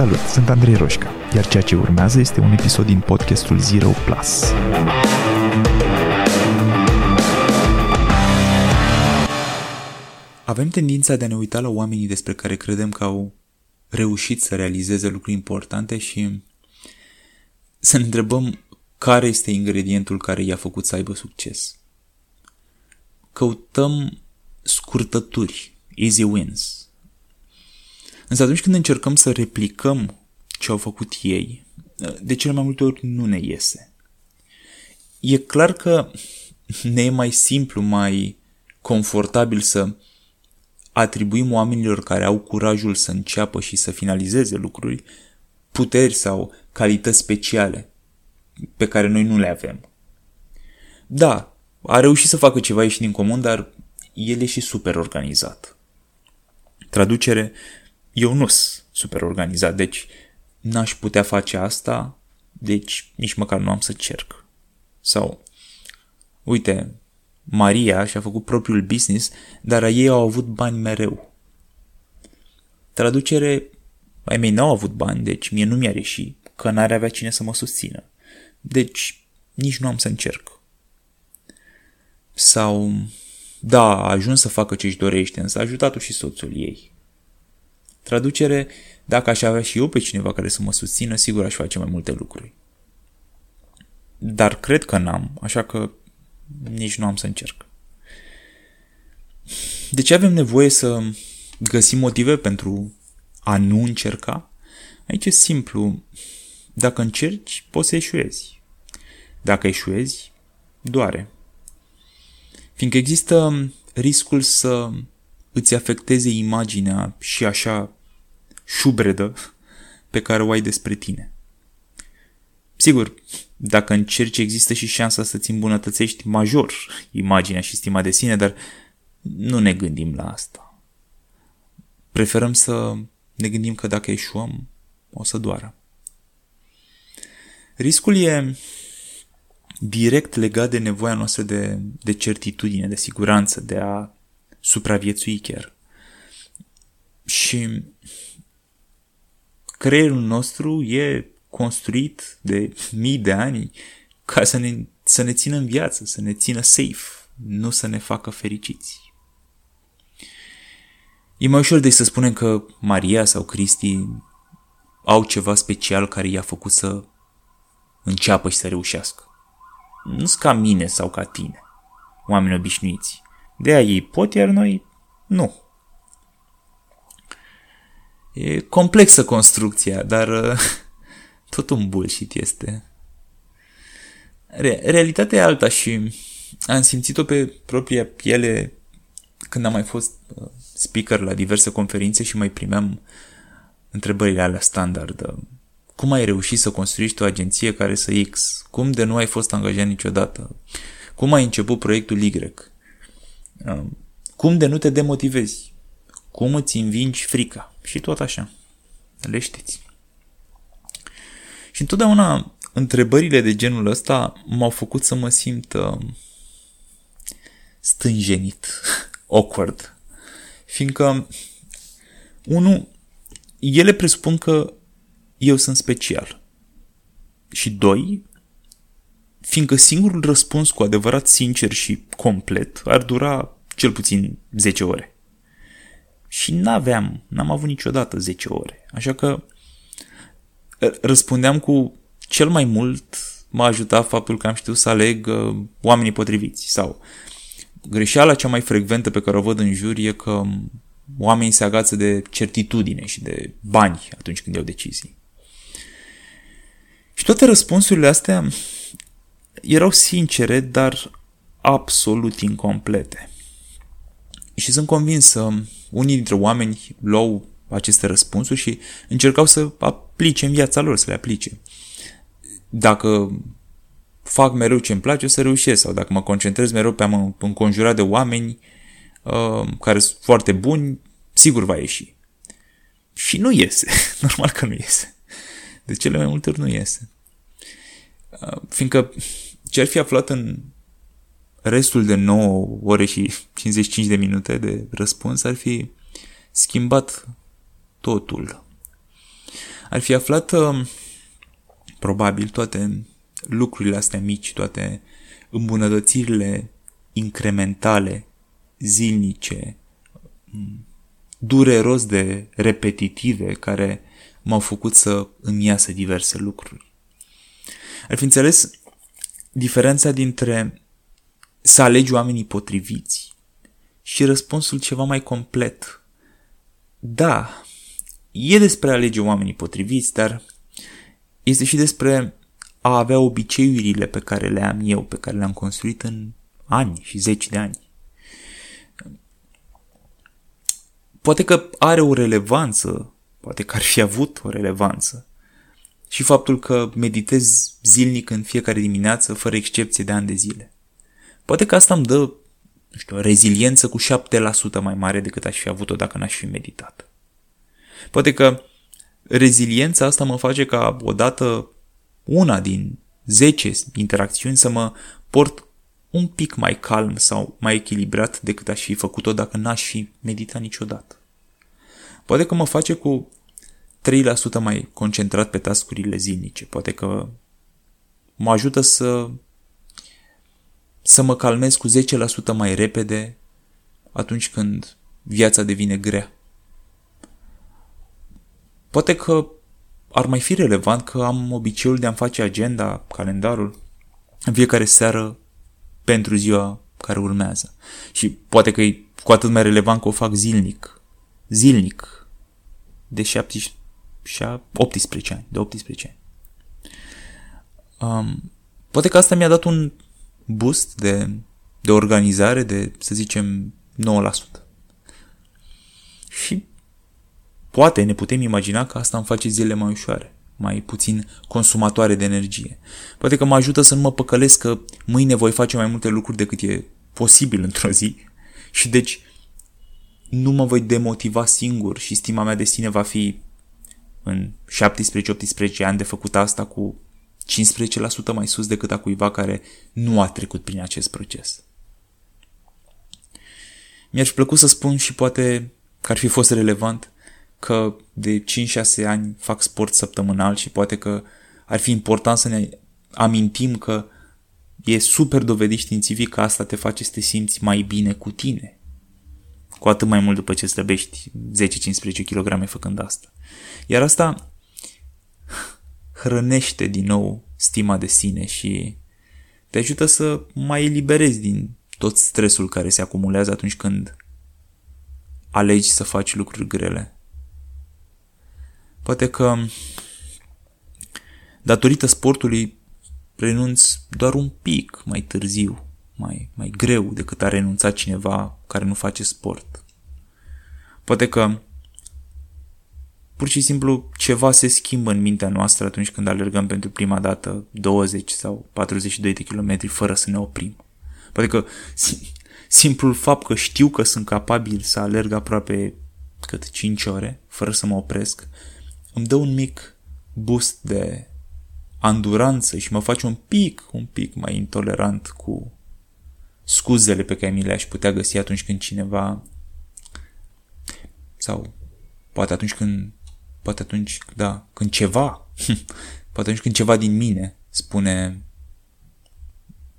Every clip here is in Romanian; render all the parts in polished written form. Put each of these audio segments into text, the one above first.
Salut, sunt Andrei Roșca, iar ceea ce urmează este un episod din podcastul Zero Plus. Avem tendința de a ne uita la oamenii despre care credem că au reușit să realizeze lucruri importante și să ne întrebăm care este ingredientul care i-a făcut să aibă succes. Căutăm scurtături, easy wins. Însă atunci când încercăm să replicăm ce au făcut ei, de cele mai multe ori nu ne iese. E clar că ne e mai simplu, mai confortabil să atribuim oamenilor care au curajul să înceapă și să finalizeze lucruri puteri sau calități speciale pe care noi nu le avem. Da, a reușit să facă ceva ieșit din comun, dar el e și super organizat. Traducere, eu nu sunt super organizat, deci n-aș putea face asta, deci nici măcar nu am să cerc. Sau, uite, Maria și-a făcut propriul business, dar ei au avut bani mereu. Traducere, ai mei n-au avut bani, deci mie nu mi-ar ieși, că n-ar avea cine să mă susțină. Deci nici nu am să încerc. Sau, da, a ajuns să facă ce-și dorește, însă a ajutat-o și soțul ei. Traducere, dacă aș avea și eu pe cineva care să mă susțină, sigur aș face mai multe lucruri. Dar cred că n-am, așa că nici nu am să încerc. De ce avem nevoie să găsim motive pentru a nu încerca? Aici e simplu. Dacă încerci, poți să eșuezi. Dacă eșuezi, doare. Fiindcă există riscul să îți afecteze imaginea și așa șubredă pe care o ai despre tine. Sigur, dacă încerci, există și șansa să-ți îmbunătățești major imaginea și stima de sine, dar nu ne gândim la asta. Preferăm să ne gândim că dacă eșuăm, o să doară. Riscul e direct legat de nevoia noastră de certitudine, de siguranță, de a supraviețui chiar. Și creierul nostru e construit de mii de ani ca să ne țină în viață, să ne țină safe, nu să ne facă fericiți. E mai ușor de să spunem că Maria sau Cristi au ceva special care i-a făcut să înceapă și să reușească. Nu-s ca mine sau ca tine, oameni obișnuiți. De-aia ei pot, iar noi nu. E complexă construcția, dar tot un bullshit este. Realitatea e alta și am simțit-o pe propria piele când am mai fost speaker la diverse conferințe și mai primeam întrebările alea standard. Cum ai reușit să construiești o agenție care să X? Cum de nu ai fost angajat niciodată? Cum ai început proiectul Y? Cum de nu te demotivezi? Cum îți învingi frica? Și tot așa. Le știți. Și întotdeauna întrebările de genul ăsta m-au făcut să mă simt stânjenit, awkward. Fiindcă, ele presupun că eu sunt special. Și doi, fiindcă singurul răspuns cu adevărat sincer și complet ar dura cel puțin 10 ore. Și n-am avut niciodată 10 ore. Așa că răspundeam cu cel mai mult m-a ajutat faptul că am știut să aleg oamenii potriviți. Sau greșeala cea mai frecventă pe care o văd în jur e că oamenii se agață de certitudine și de bani atunci când iau decizii. Și toate răspunsurile astea erau sincere, dar absolut incomplete. Și sunt convins că unii dintre oameni luau aceste răspunsuri și încercau să aplice în viața lor, să le aplice. Dacă fac mereu ce îmi place, o să reușesc. Sau dacă mă concentrez mereu pe a mă înconjura de oameni care sunt foarte buni, sigur va ieși. Și nu iese. Normal că nu iese. De cele mai multe ori nu iese. Fiindcă ce-ar fi aflat în restul de 9 ore și 55 de minute de răspuns ar fi schimbat totul. ar fi aflat probabil toate lucrurile astea mici, toate îmbunătățirile incrementale, zilnice, dureros de repetitive, care m-au făcut să îmi iasă diverse lucruri. Ar fi înțeles diferența dintre să alegi oamenii potriviți și răspunsul ceva mai complet. Da, e despre a alege oamenii potriviți, dar este și despre a avea obiceiurile pe care le am eu, pe care le-am construit în ani și zeci de ani. Poate că are o relevanță, poate că ar fi avut o relevanță și faptul că meditez zilnic în fiecare dimineață, fără excepție, de ani de zile. Poate că asta îmi dă, o reziliență cu 7% mai mare decât aș fi avut-o dacă n-aș fi meditat. Poate că reziliența asta mă face ca odată una din 10 interacțiuni să mă port un pic mai calm sau mai echilibrat decât aș fi făcut-o dacă n-aș fi meditat niciodată. Poate că mă face cu 3% mai concentrat pe task-urile zilnice. Poate că mă ajută să mă calmez cu 10% mai repede atunci când viața devine grea. Poate că ar mai fi relevant că am obiceiul de a-mi face agenda, calendarul, în fiecare seară pentru ziua care urmează. Și poate că e cu atât mai relevant că o fac zilnic. Zilnic. De 18 ani. De 18 ani. Poate că asta mi-a dat un boost de organizare de, să zicem, 9%. Și poate ne putem imagina că asta îmi face zilele mai ușoare, mai puțin consumatoare de energie. Poate că mă ajută să nu mă păcălesc că mâine voi face mai multe lucruri decât e posibil într-o zi și deci nu mă voi demotiva singur și stima mea de sine va fi în 17-18 ani de făcut asta cu 15% mai sus decât a cuiva care nu a trecut prin acest proces. Mi-ar fi plăcut să spun și poate că ar fi fost relevant că de 5-6 ani fac sport săptămânal și poate că ar fi important să ne amintim că e super dovedit științific că asta te face să te simți mai bine cu tine. Cu atât mai mult după ce slăbești 10-15 kg făcând asta. Iar asta hrănește din nou stima de sine și te ajută să mai eliberezi din tot stresul care se acumulează atunci când alegi să faci lucruri grele. Poate că, datorită sportului, renunț doar un pic mai târziu, mai greu decât a renunțat cineva care nu face sport. Poate că, pur și simplu, ceva se schimbă în mintea noastră atunci când alergăm pentru prima dată 20 sau 42 de kilometri fără să ne oprim. Poate că simplul fapt că știu că sunt capabil să alerg aproape 5 ore fără să mă opresc îmi dă un mic boost de anduranță și mă face un pic mai intolerant cu scuzele pe care mi le-aș putea găsi atunci când cineva sau poate atunci când ceva din mine spune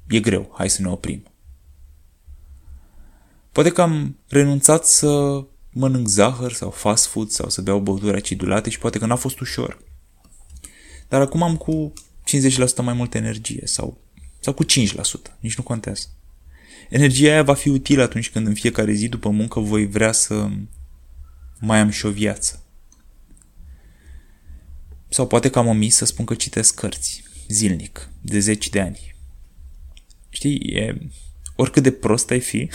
e greu, hai să ne oprim. Poate că am renunțat să mănânc zahăr sau fast food sau să beau băuturi acidulate și poate că n-a fost ușor. Dar acum am cu 50% mai multă energie sau cu 5%, nici nu contează. Energia aia va fi utilă atunci când în fiecare zi după muncă voi vrea să mai am și o viață. Sau poate că am omis să spun că citesc cărți zilnic, de 10 de ani. Știi, oricât de prost ai fi,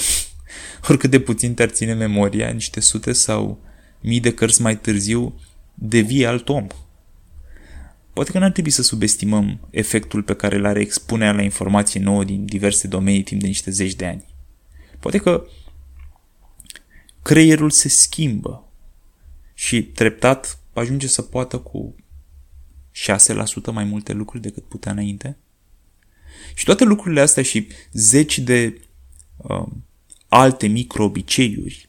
oricât de puțin te-ar ține memoria, niște sute sau mii de cărți mai târziu, devii alt om. Poate că n-ar trebui să subestimăm efectul pe care îl are expunerea la informație nouă din diverse domenii timp de niște zeci de ani. Poate că creierul se schimbă și treptat ajunge să poată cu 6% mai multe lucruri decât putea înainte. Și toate lucrurile astea și zeci de alte microobiceiuri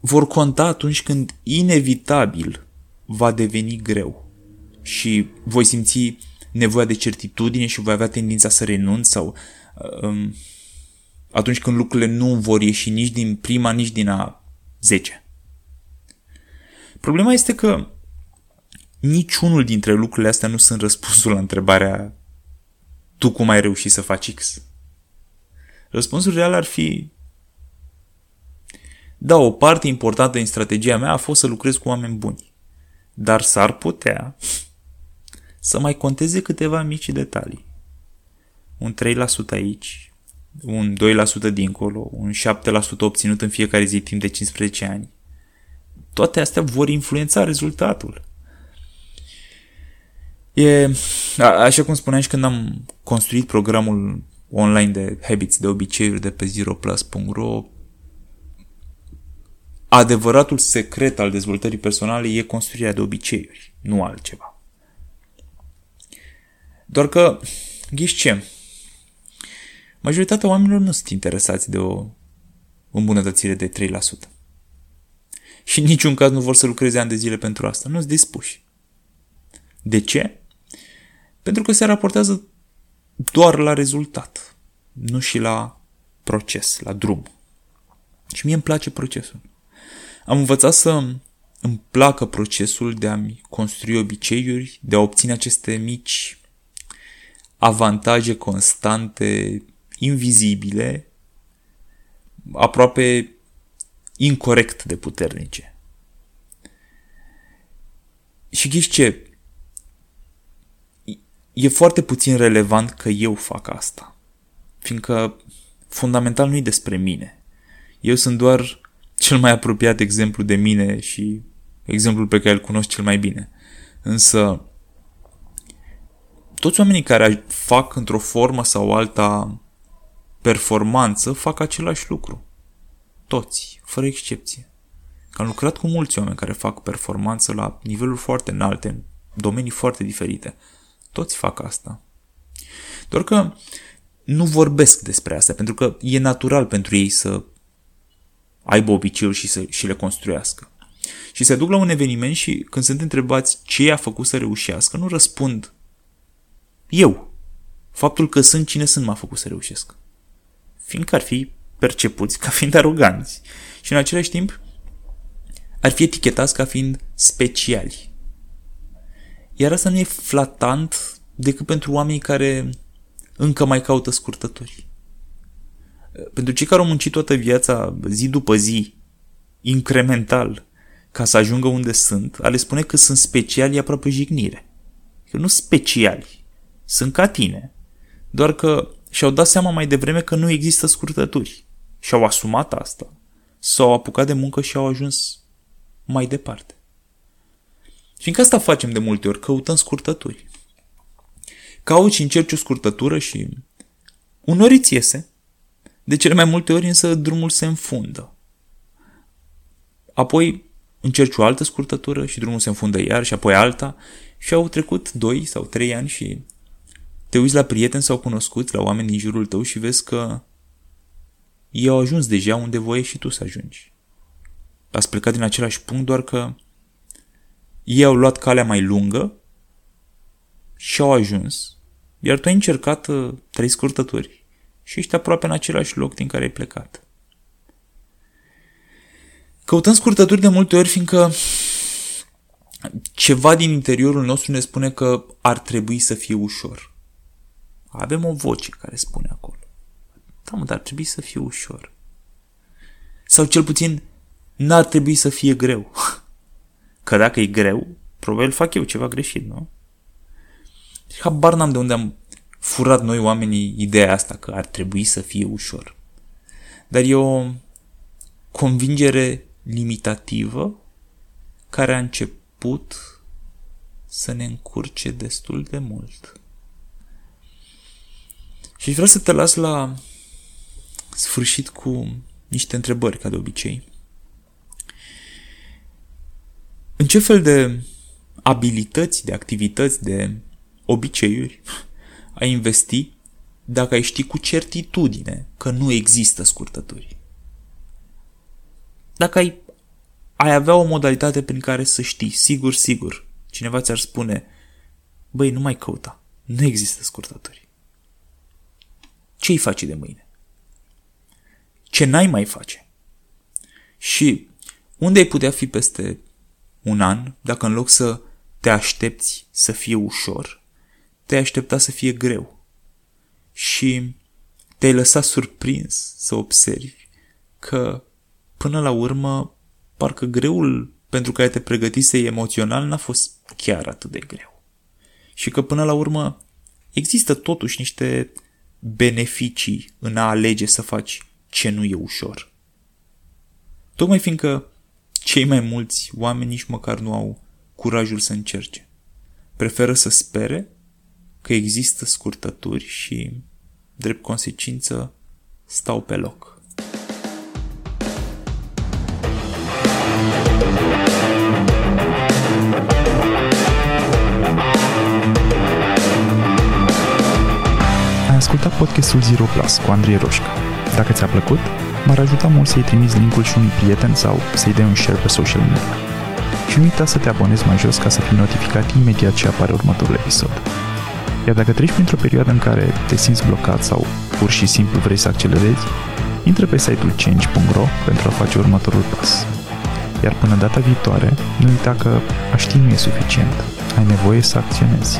vor conta atunci când inevitabil va deveni greu și voi simți nevoia de certitudine și voi avea tendința să renunț sau atunci când lucrurile nu vor ieși nici din prima, nici din a 10. Problema este că niciunul dintre lucrurile astea nu sunt răspunsul la întrebarea tu cum ai reușit să faci X? Răspunsul real ar fi da, o parte importantă din strategia mea a fost să lucrez cu oameni buni, dar s-ar putea să mai conteze câteva mici detalii. Un 3% aici, un 2% dincolo, un 7% obținut în fiecare zi timp de 15 ani. Toate astea vor influența rezultatul. Așa cum spuneam și când am construit programul online de habits, de obiceiuri de pe zeroplus.ro, adevăratul secret al dezvoltării personale e construirea de obiceiuri, nu altceva. Doar că, ghiși ce? Majoritatea oamenilor nu sunt interesați de o îmbunătățire de 3%. Și în niciun caz nu vor să lucreze ani de zile pentru asta. Nu sunt dispuși. De ce? Pentru că se raportează doar la rezultat, nu și la proces, la drum. Și mie îmi place procesul. Am învățat să îmi placă procesul de a-mi construi obiceiuri, de a obține aceste mici avantaje constante, invizibile, aproape incorect de puternice. Și ghiși ce? E foarte puțin relevant că eu fac asta, fiindcă fundamental nu e despre mine. Eu sunt doar cel mai apropiat exemplu de mine și exemplul pe care îl cunosc cel mai bine. Însă, toți oamenii care fac într-o formă sau alta performanță fac același lucru. Toți, fără excepție. Am lucrat cu mulți oameni care fac performanță la niveluri foarte înalte, în domenii foarte diferite. Toți fac asta. Doar că nu vorbesc despre asta, pentru că e natural pentru ei să aibă obiceiuri și le construiască. Și se duc la un eveniment și când sunt întrebați ce i-a făcut să reușească, nu răspund eu. Faptul că sunt cine sunt m-a făcut să reușesc. Fiindcă ar fi percepuți ca fiind aroganți. Și în același timp ar fi etichetați ca fiind speciali. Iar asta nu e flatant decât pentru oamenii care încă mai caută scurtături. Pentru cei care au muncit toată viața, zi după zi, incremental, ca să ajungă unde sunt, a le spune că sunt speciali aproape jignire. Că nu speciali, sunt ca tine. Doar că și-au dat seama mai devreme că nu există scurtături. Și-au asumat asta. S-au apucat de muncă și au ajuns mai departe. Și încă asta facem de multe ori, căutăm scurtături. Cauți și încerci o scurtătură și uneori îți iese, de cele mai multe ori însă drumul se înfundă. Apoi încerci o altă scurtătură și drumul se înfundă iar și apoi alta și au trecut 2 sau 3 ani și te uiți la prieteni sau cunoscuți, la oameni din jurul tău și vezi că ei au ajuns deja unde voiai și tu să ajungi. Ați plecat din același punct, doar că ei au luat calea mai lungă și au ajuns, iar tu ai încercat 3 scurtături și ești aproape în același loc din care ai plecat. Căutăm scurtături de multe ori fiindcă ceva din interiorul nostru ne spune că ar trebui să fie ușor. Avem o voce care spune acolo. Da, mă, dar ar trebui să fie ușor. Sau cel puțin n-ar trebui să fie greu. Că dacă e greu, probabil fac eu ceva greșit, nu? Și habar n-am de unde am furat noi oamenii ideea asta, că ar trebui să fie ușor. Dar e o convingere limitativă care a început să ne încurce destul de mult. Și vreau să te las la sfârșit cu niște întrebări, ca de obicei. În ce fel de abilități, de activități, de obiceiuri ai investi dacă ai ști cu certitudine că nu există scurtături? Dacă ai ai avea o modalitate prin care să știi, sigur, cineva ți-ar spune, băi, nu mai căuta, nu există scurtături. Ce-i faci de mâine? Ce n-ai mai face? Și unde ai putea fi peste un an, dacă în loc să te aștepți să fie ușor, te-ai aștepta să fie greu și te-ai lăsat surprins să observi că, până la urmă, parcă greul pentru care te pregătisei emoțional n-a fost chiar atât de greu. Și că, până la urmă, există totuși niște beneficii în a alege să faci ce nu e ușor. Tocmai fiindcă cei mai mulți oameni nici măcar nu au curajul să încerce. Preferă să spere că există scurtături și, drept consecință, stau pe loc. Ai ascultat podcastul Zero Plus cu Andrei Roșca. Dacă ți-a plăcut, m-ar ajuta mult să-i trimiți link-ul și unui prieten sau să-i dai un share pe social media. Și nu uita să te abonezi mai jos ca să fii notificat imediat ce apare următorul episod. Iar dacă treci printr-o perioadă în care te simți blocat sau pur și simplu vrei să accelerezi, intră pe site-ul change.ro pentru a face următorul pas. Iar până data viitoare, nu uita că a ști nu e suficient, ai nevoie să acționezi.